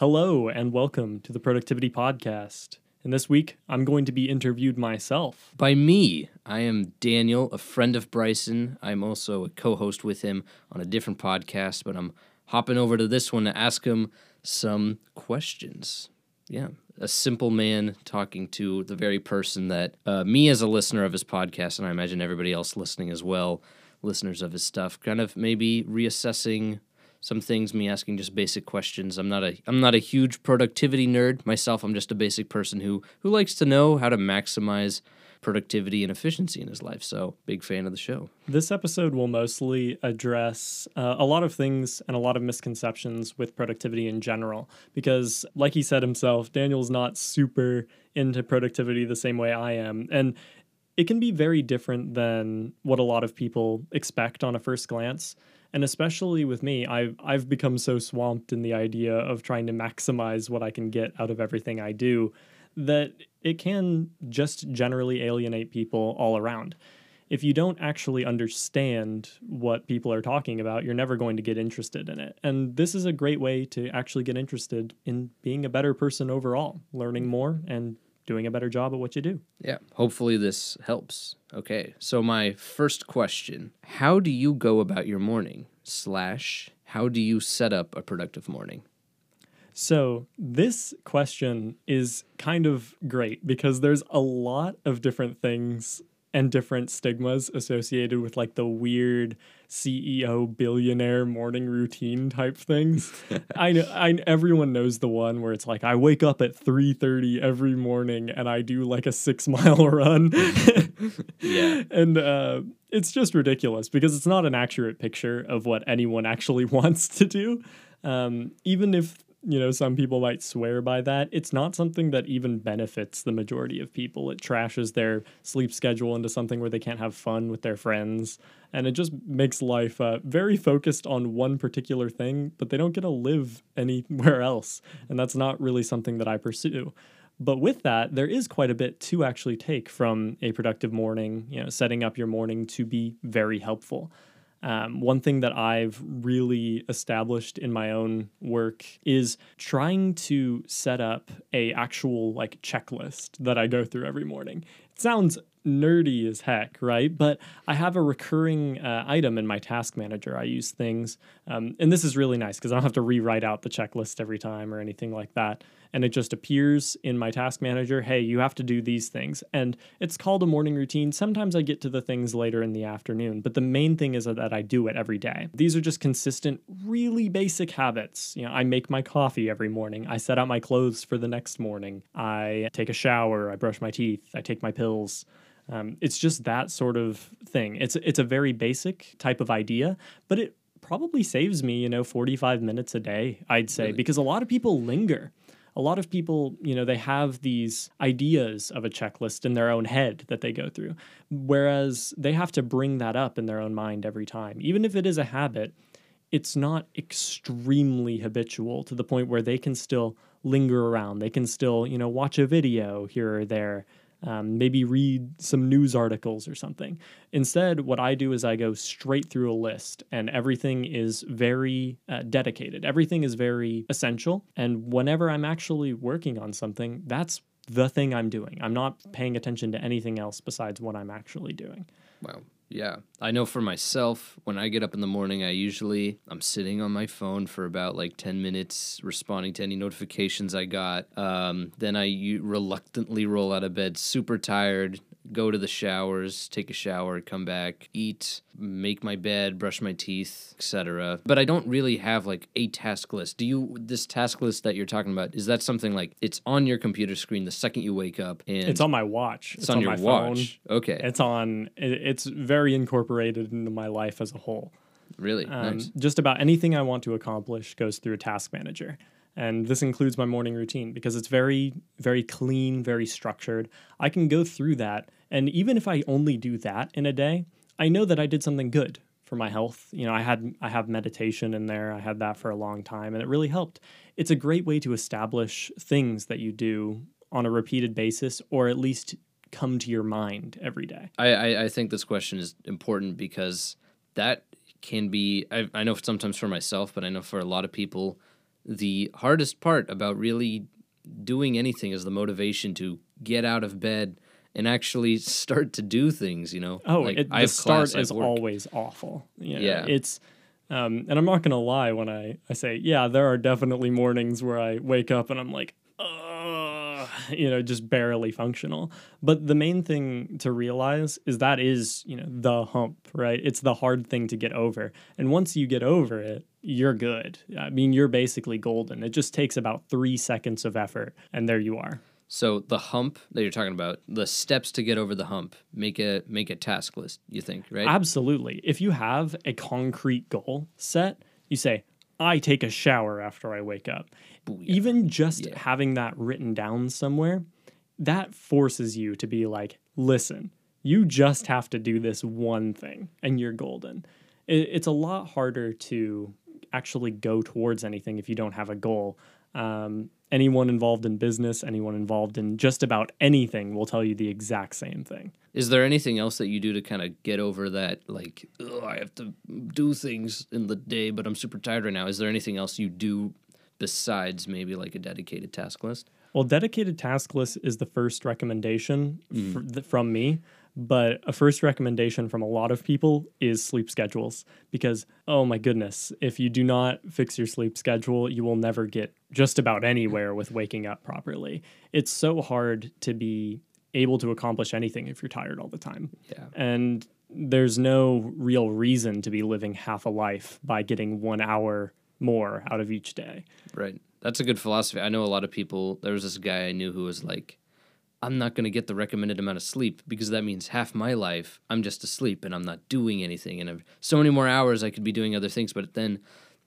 Hello and welcome to the Productivity Podcast. And this week, I'm going to be interviewed myself. By me. I am Daniel, a friend of Bryson. I'm also a co-host with him on a different podcast, but I'm hopping over to this one to ask him some questions. Yeah, a simple man talking to the very person that me as a listener of his podcast, and I imagine everybody else listening as well, listeners of his stuff, kind of maybe reassessing some things, me asking just basic questions. I'm not a huge productivity nerd myself. I'm just a basic person who likes to know how to maximize productivity and efficiency in his life. So, big fan of the show. This episode will mostly address a lot of things and a lot of misconceptions with productivity in general. Because, like he said himself, Daniel's not super into productivity the same way I am. And it can be very different than what a lot of people expect on a first glance. And especially with me, I've become so swamped in the idea of trying to maximize what I can get out of everything I do that it can just generally alienate people all around. If you don't actually understand what people are talking about, you're never going to get interested in it. And this is a great way to actually get interested in being a better person overall, learning more and doing a better job at what you do. Yeah, hopefully this helps. Okay, so my first question, how do you go about your morning? / how do you set up a productive morning? So this question is kind of great because there's a lot of different things and different stigmas associated with like the weird CEO billionaire morning routine type things. I know everyone knows the one where it's like, I wake up at 3:30 every morning and I do like a 6-mile run. Yeah. And it's just ridiculous because it's not an accurate picture of what anyone actually wants to do. Even if, you know, some people might swear by that, it's not something that even benefits the majority of people. It trashes their sleep schedule into something where they can't have fun with their friends. And it just makes life very focused on one particular thing, but they don't get to live anywhere else. And that's not really something that I pursue. But with that, there is quite a bit to actually take from a productive morning, you know, setting up your morning to be very helpful. One thing that I've really established in my own work is trying to set up a actual like checklist that I go through every morning. It sounds nerdy as heck, right? But I have a recurring item in my task manager. I use Things. And this is really nice because I don't have to rewrite out the checklist every time or anything like that. And it just appears in my task manager, hey, you have to do these things. And it's called a morning routine. Sometimes I get to the things later in the afternoon, but the main thing is that I do it every day. These are just consistent, really basic habits. You know, I make my coffee every morning. I set out my clothes for the next morning. I take a shower. I brush my teeth. I take my pills. It's just that sort of thing. It's a very basic type of idea, but it probably saves me, you know, 45 minutes a day, I'd say, really? Because a lot of people linger. A lot of people, you know, they have these ideas of a checklist in their own head that they go through, whereas they have to bring that up in their own mind every time. Even if it is a habit, it's not extremely habitual to the point where they can still linger around. They can still, you know, watch a video here or there, maybe read some news articles or something. Instead, what I do is I go straight through a list and everything is very dedicated. Everything is very essential. And whenever I'm actually working on something, that's the thing I'm doing. I'm not paying attention to anything else besides what I'm actually doing. Wow. Yeah. I know for myself, when I get up in the morning, I'm sitting on my phone for about like 10 minutes responding to any notifications I got. Then I reluctantly roll out of bed, super tired, go to the showers, take a shower, come back, eat, make my bed, brush my teeth, etc. But I don't really have like a task list. This task list that you're talking about, is that something like it's on your computer screen the second you wake up? And it's on my watch. It's on your my watch. Phone. Okay. It's very incorporated into my life as a whole. Really? Nice. Just about anything I want to accomplish goes through a task manager. And this includes my morning routine because it's very, very clean, very structured. I can go through that. And even if I only do that in a day, I know that I did something good for my health. You know, I have meditation in there. I had that for a long time and it really helped. It's a great way to establish things that you do on a repeated basis or at least come to your mind every day. I think this question is important because that can be, I know sometimes for myself, but I know for a lot of people, the hardest part about really doing anything is the motivation to get out of bed and actually start to do things, you know? Oh, like, the start is always awful. You know? Yeah. It's... and I'm not going to lie when I say, yeah, there are definitely mornings where I wake up and I'm like, just barely functional. But the main thing to realize is that is, the hump, right? It's the hard thing to get over. And once you get over it, you're good. I mean, you're basically golden. It just takes about 3 seconds of effort and there you are. So the hump that you're talking about, the steps to get over the hump, make a task list, you think, right? Absolutely. If you have a concrete goal set, you say, I take a shower after I wake up. Booyah. Even just having that written down somewhere, that forces you to be like, listen, you just have to do this one thing and you're golden. It's a lot harder to actually go towards anything if you don't have a goal. Anyone involved in business, anyone involved in just about anything will tell you the exact same thing. Is there anything else that you do to kind of get over that, like, I have to do things in the day, but I'm super tired right now? Is there anything else you do besides maybe like a dedicated task list? Well, dedicated task list is the first recommendation from me. But a first recommendation from a lot of people is sleep schedules because, oh my goodness, if you do not fix your sleep schedule, you will never get just about anywhere with waking up properly. It's so hard to be able to accomplish anything if you're tired all the time. Yeah. And there's no real reason to be living half a life by getting 1 hour more out of each day. Right. That's a good philosophy. I know a lot of people, there was this guy I knew who was like, I'm not going to get the recommended amount of sleep because that means half my life I'm just asleep and I'm not doing anything. And I've so many more hours I could be doing other things. But then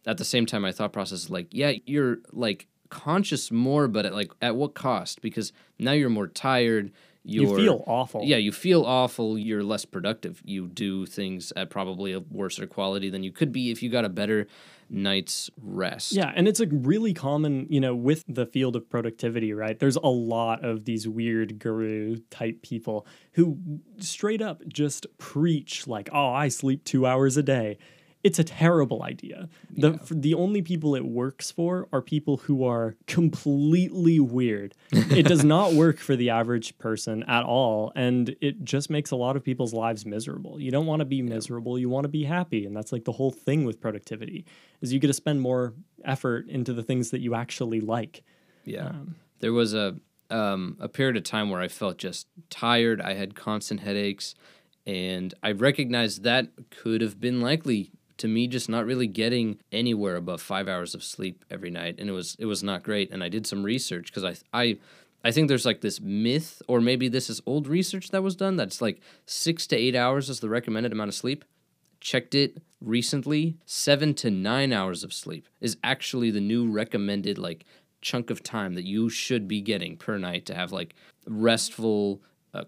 at the same time, my thought process is like, yeah, you're like conscious more, but at what cost? Because now you're more tired. You feel awful. Yeah, you feel awful. You're less productive. You do things at probably a worse quality than you could be if you got a better night's rest. Yeah, and it's a really common, with the field of productivity, right? There's a lot of these weird guru type people who straight up just preach like, oh, I sleep 2 hours a day. It's a terrible idea. The only people it works for are people who are completely weird. It does not work for the average person at all, and it just makes a lot of people's lives miserable. You don't want to be miserable. You want to be happy, and that's like the whole thing with productivity is you get to spend more effort into the things that you actually like. Yeah. There was a period of time where I felt just tired. I had constant headaches, and I recognized that could have been likely to me just not really getting anywhere above 5 hours of sleep every night, and it was not great. And I did some research because I think there's like this myth, or maybe this is old research that was done, that's like 6 to 8 hours is the recommended amount of sleep. Checked it recently, 7 to 9 hours of sleep is actually the new recommended like chunk of time that you should be getting per night to have like restful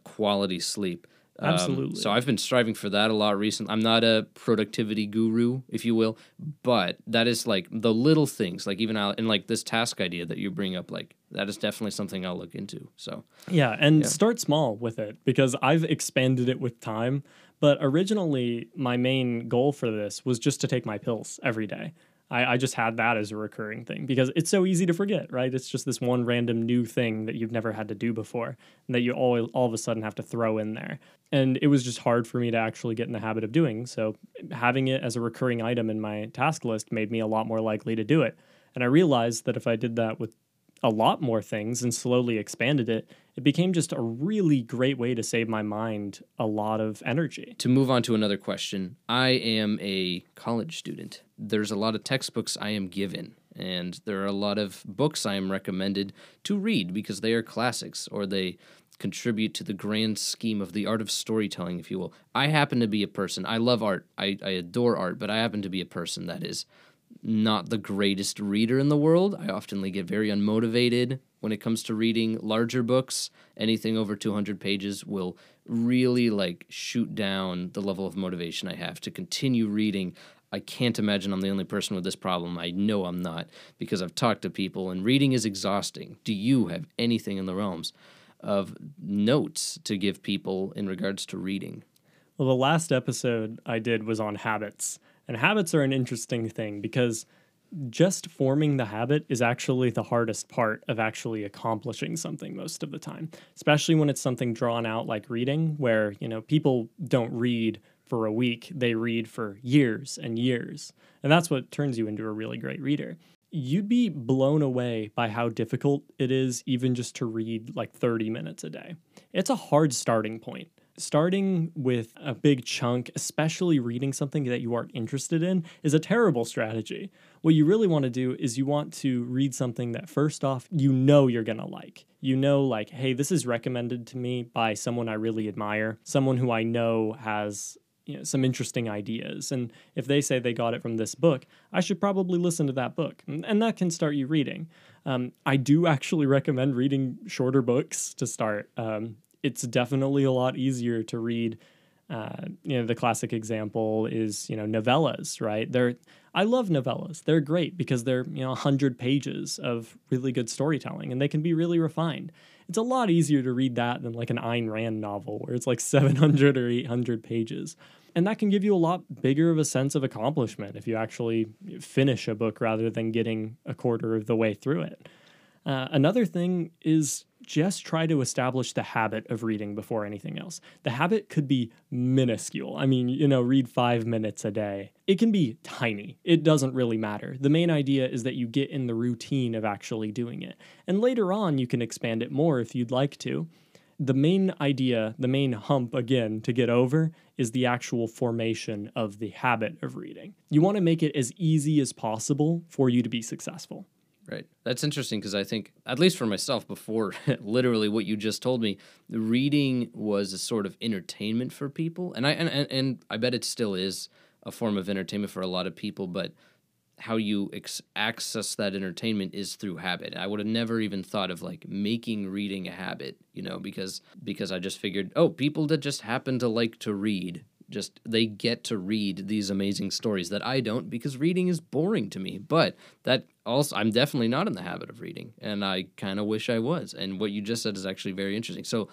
quality sleep. Absolutely. So I've been striving for that a lot recently. I'm not a productivity guru, if you will, but that is like the little things, like even out and like this task idea that you bring up, like that is definitely something I'll look into. So yeah, and start small with it because I've expanded it with time. But originally, my main goal for this was just to take my pills every day. I just had that as a recurring thing because it's so easy to forget, right? It's just this one random new thing that you've never had to do before and that you all of a sudden have to throw in there. And it was just hard for me to actually get in the habit of doing. So having it as a recurring item in my task list made me a lot more likely to do it. And I realized that if I did that with a lot more things and slowly expanded it, it became just a really great way to save my mind a lot of energy. To move on to another question, I am a college student. There's a lot of textbooks I am given, and there are a lot of books I am recommended to read because they are classics or they contribute to the grand scheme of the art of storytelling, if you will. I happen to be a person, I love art, I adore art, but I happen to be a person that is not the greatest reader in the world. I often get very unmotivated when it comes to reading larger books. Anything over 200 pages will really shoot down the level of motivation I have to continue reading. I can't imagine I'm the only person with this problem. I know I'm not because I've talked to people and reading is exhausting. Do you have anything in the realms of notes to give people in regards to reading? Well, the last episode I did was on habits. And habits are an interesting thing because just forming the habit is actually the hardest part of actually accomplishing something most of the time, especially when it's something drawn out like reading, where, you know, people don't read for a week, they read for years and years. And that's what turns you into a really great reader. You'd be blown away by how difficult it is even just to read like 30 minutes a day. It's a hard starting point. Starting with a big chunk, especially reading something that you aren't interested in, is a terrible strategy. What you really want to do is you want to read something that, first off, you know you're going to like. You know, like, hey, this is recommended to me by someone I really admire, someone who I know has, you know, some interesting ideas. And if they say they got it from this book, I should probably listen to that book. And that can start you reading. I do actually recommend reading shorter books to start. It's definitely a lot easier to read. You know, the classic example is, you know, novellas, right? I love novellas. They're great because they're, you know, 100 pages of really good storytelling and they can be really refined. It's a lot easier to read that than like an Ayn Rand novel where it's like 700 or 800 pages. And that can give you a lot bigger of a sense of accomplishment if you actually finish a book rather than getting a quarter of the way through it. Another thing is just try to establish the habit of reading before anything else. The habit could be minuscule. I mean, you know, read 5 minutes a day. It can be tiny. It doesn't really matter. The main idea is that you get in the routine of actually doing it. And later on, you can expand it more if you'd like to. The main idea, the main hump, again, to get over is the actual formation of the habit of reading. You want to make it as easy as possible for you to be successful. Right. That's interesting because I think, at least for myself before, literally what you just told me, reading was a sort of entertainment for people. And I bet it still is a form of entertainment for a lot of people, but how you access that entertainment is through habit. I would have never even thought of like making reading a habit, you know, because I just figured, oh, people that just happen to like to read, just they get to read these amazing stories that I don't because reading is boring to me. But that also, I'm definitely not in the habit of reading, and I kind of wish I was. And what you just said is actually very interesting. So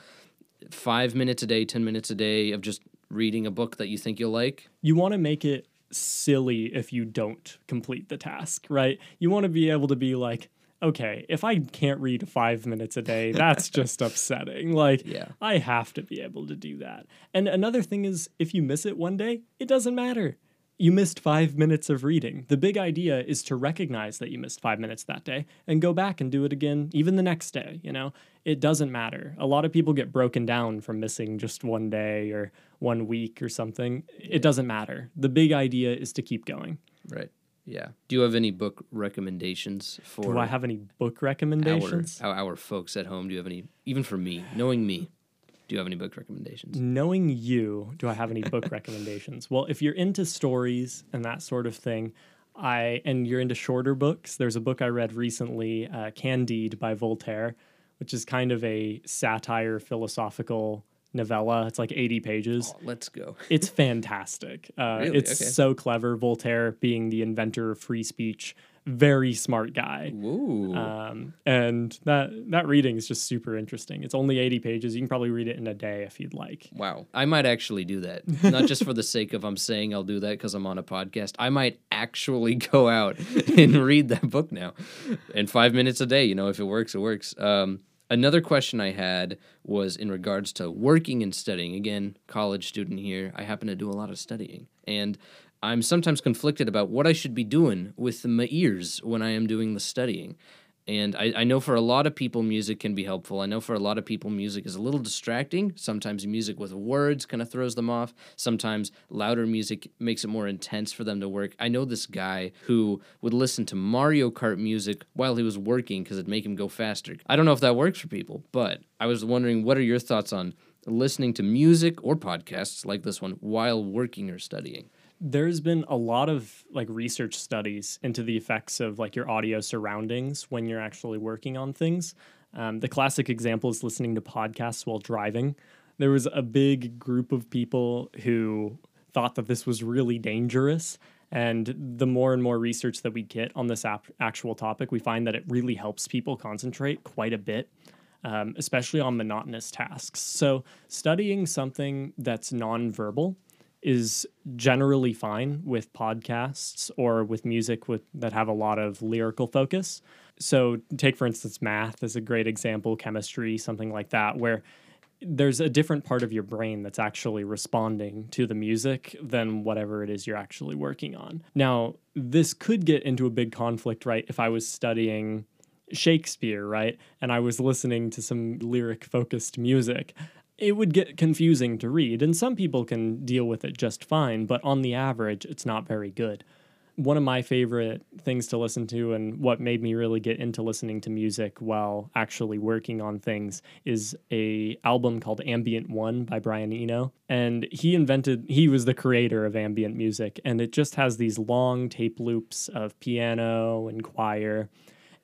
5 minutes a day, 10 minutes a day of just reading a book that you think you'll like. You want to make it silly if you don't complete the task, right? You want to be able to be like, okay, if I can't read 5 minutes a day, that's just upsetting. Like, yeah. I have to be able to do that. And another thing is, if you miss it one day, it doesn't matter. You missed 5 minutes of reading. The big idea is to recognize that you missed 5 minutes that day and go back and do it again, even the next day, you know? It doesn't matter. A lot of people get broken down from missing just one day or 1 week or something. Yeah. It doesn't matter. The big idea is to keep going. Right. Yeah. Do you have any book recommendations for... Do I have any book recommendations? Our folks at home, do you have any... Even for me, knowing me, do you have any book recommendations? Knowing you, do I have any book recommendations? Well, if you're into stories and that sort of thing, and you're into shorter books, there's a book I read recently, Candide by Voltaire, which is kind of a satire, philosophical... novella. It's like 80 pages. Oh, let's go. It's fantastic. Really? It's okay. So clever. Voltaire being the inventor of free speech, very smart guy. Ooh. And that reading is just super interesting. It's only 80 pages. You can probably read it in a day if you'd like. Wow. I might actually do that. Not just for the sake of I'm saying I'll do that because I'm on a podcast. I might actually go out and read that book now. And 5 minutes a day, you know, if it works, it works. Another question I had was in regards to working and studying. Again, college student here, I happen to do a lot of studying. And I'm sometimes conflicted about what I should be doing with my ears when I am doing the studying. And I know for a lot of people, music can be helpful. I know for a lot of people, music is a little distracting. Sometimes music with words kind of throws them off. Sometimes louder music makes it more intense for them to work. I know this guy who would listen to Mario Kart music while he was working because it'd make him go faster. I don't know if that works for people, but I was wondering, what are your thoughts on listening to music or podcasts like this one while working or studying? There's been a lot of like research studies into the effects of like your audio surroundings when you're actually working on things. The classic example is listening to podcasts while driving. There was a big group of people who thought that this was really dangerous. And the more and more research that we get on this actual topic, we find that it really helps people concentrate quite a bit. Especially on monotonous tasks. So studying something that's nonverbal is generally fine with podcasts or with music that have a lot of lyrical focus. So take, for instance, math is a great example, chemistry, something like that, where there's a different part of your brain that's actually responding to the music than whatever it is you're actually working on. Now, this could get into a big conflict, right? If I was studying Shakespeare, right, and I was listening to some lyric-focused music, it would get confusing to read, and some people can deal with it just fine, but on the average, it's not very good. One of my favorite things to listen to, and what made me really get into listening to music while actually working on things, is an album called Ambient One by Brian Eno. And he was the creator of ambient music, and it just has these long tape loops of piano and choir,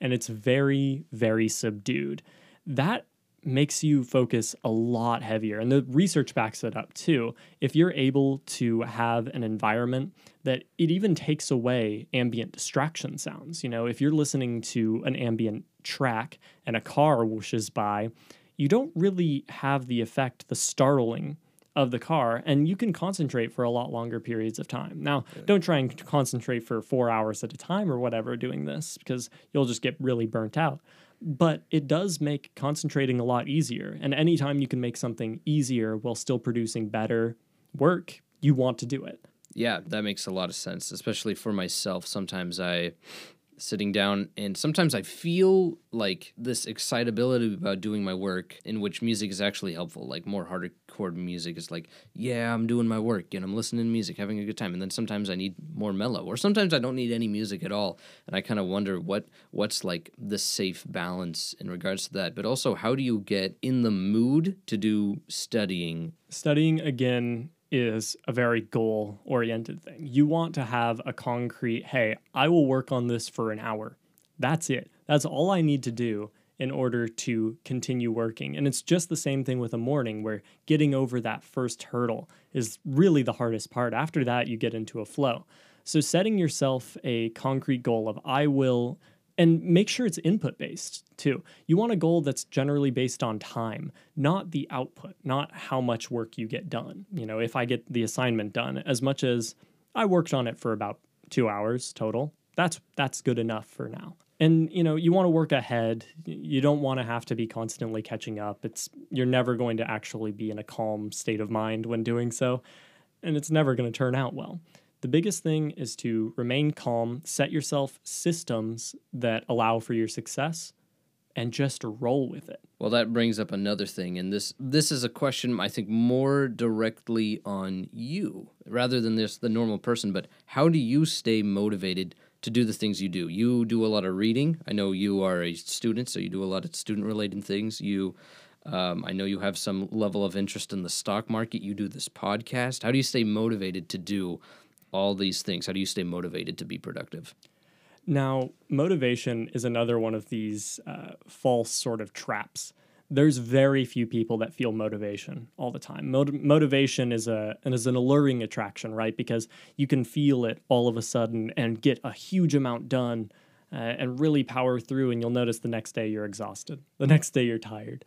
and it's very, very subdued. That makes you focus a lot heavier. And the research backs it up too. If you're able to have an environment that it even takes away ambient distraction sounds, you know, if you're listening to an ambient track and a car whooshes by, you don't really have the startling of the car, and you can concentrate for a lot longer periods of time. Now, don't try and concentrate for 4 hours at a time or whatever doing this, because you'll just get really burnt out. But it does make concentrating a lot easier. And anytime you can make something easier while still producing better work, you want to do it. Yeah, that makes a lot of sense, especially for myself. Sometimes sitting down, and sometimes I feel like this excitability about doing my work, in which music is actually helpful. Like more hardcore music is like, yeah, I'm doing my work and I'm listening to music, having a good time. And then sometimes I need more mellow, or sometimes I don't need any music at all. And I kind of wonder what's like the safe balance in regards to that. But also, how do you get in the mood to do studying? Studying, again, is a very goal-oriented thing. You want to have a concrete, hey, I will work on this for an hour. That's it. That's all I need to do in order to continue working. And it's just the same thing with a morning, where getting over that first hurdle is really the hardest part. After that, you get into a flow. So setting yourself a concrete goal of I will, and make sure it's input-based too. You want a goal that's generally based on time, not the output, not how much work you get done. You know, if I get the assignment done, as much as I worked on it for about 2 hours total, that's good enough for now. And, you know, you want to work ahead. You don't want to have to be constantly catching up. You're never going to actually be in a calm state of mind when doing so, and it's never going to turn out well. The biggest thing is to remain calm, set yourself systems that allow for your success, and just roll with it. Well, that brings up another thing, and this is a question I think more directly on you, rather than just the normal person, but how do you stay motivated to do the things you do? You do a lot of reading. I know you are a student, so you do a lot of student-related things. I know you have some level of interest in the stock market. You do this podcast. How do you stay motivated to do all these things? How do you stay motivated to be productive? Now, motivation is another one of these false sort of traps. There's very few people that feel motivation all the time. Motivation is an alluring attraction, right? Because you can feel it all of a sudden and get a huge amount done and really power through, and you'll notice the next day you're exhausted. The next day you're tired.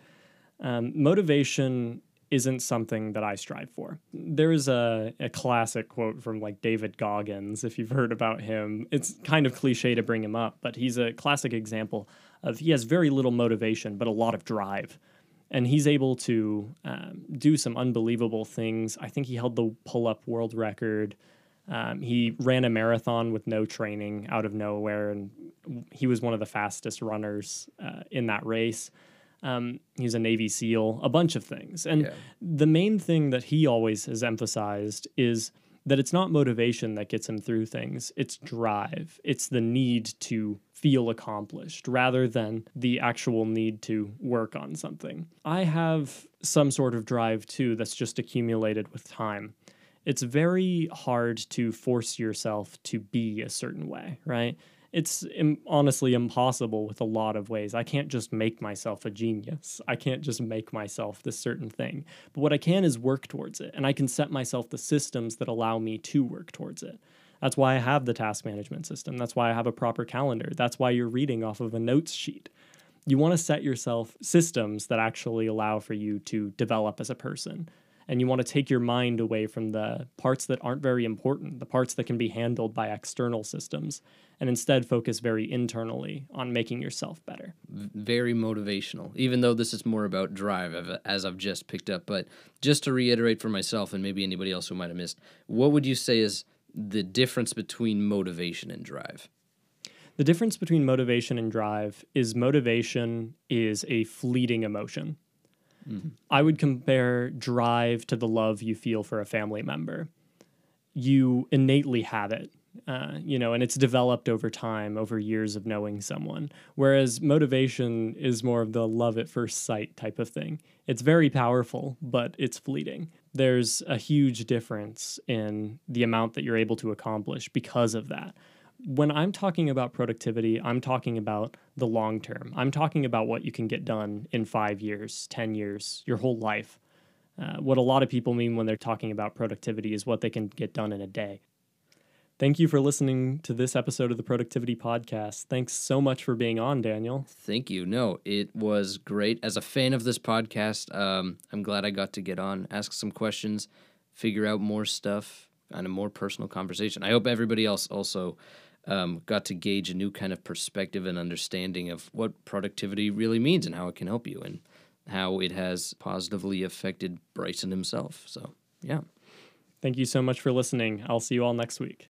Motivation isn't something that I strive for. There is a classic quote from like David Goggins, if you've heard about him. It's kind of cliche to bring him up, but he's a classic example of he has very little motivation, but a lot of drive. And he's able to do some unbelievable things. I think he held the pull-up world record. He ran a marathon with no training out of nowhere, and he was one of the fastest runners in that race. He's a Navy SEAL, a bunch of things. And the main thing that he always has emphasized is that it's not motivation that gets him through things. It's drive. It's the need to feel accomplished rather than the actual need to work on something. I have some sort of drive too that's just accumulated with time. It's very hard to force yourself to be a certain way, right? It's honestly impossible with a lot of ways. I can't just make myself a genius. I can't just make myself this certain thing. But what I can is work towards it, and I can set myself the systems that allow me to work towards it. That's why I have the task management system. That's why I have a proper calendar. That's why you're reading off of a notes sheet. You want to set yourself systems that actually allow for you to develop as a person. and you want to take your mind away from the parts that aren't very important, the parts that can be handled by external systems, and instead focus very internally on making yourself better. Very motivational, even though this is more about drive, as I've just picked up. But just to reiterate for myself and maybe anybody else who might have missed, what would you say is the difference between motivation and drive? The difference between motivation and drive is motivation is a fleeting emotion. Mm-hmm. I would compare drive to the love you feel for a family member. You innately have it, and it's developed over time, over years of knowing someone. Whereas motivation is more of the love at first sight type of thing. It's very powerful, but it's fleeting. There's a huge difference in the amount that you're able to accomplish because of that. When I'm talking about productivity, I'm talking about the long term. I'm talking about what you can get done in 5 years, 10 years, your whole life. What a lot of people mean when they're talking about productivity is what they can get done in a day. Thank you for listening to this episode of the Productivity Podcast. Thanks so much for being on, Daniel. Thank you. No, it was great. As a fan of this podcast, I'm glad I got to get on, ask some questions, figure out more stuff, and a more personal conversation. I hope everybody else also got to gauge a new kind of perspective and understanding of what productivity really means and how it can help you and how it has positively affected Bryson himself. So, yeah. Thank you so much for listening. I'll see you all next week.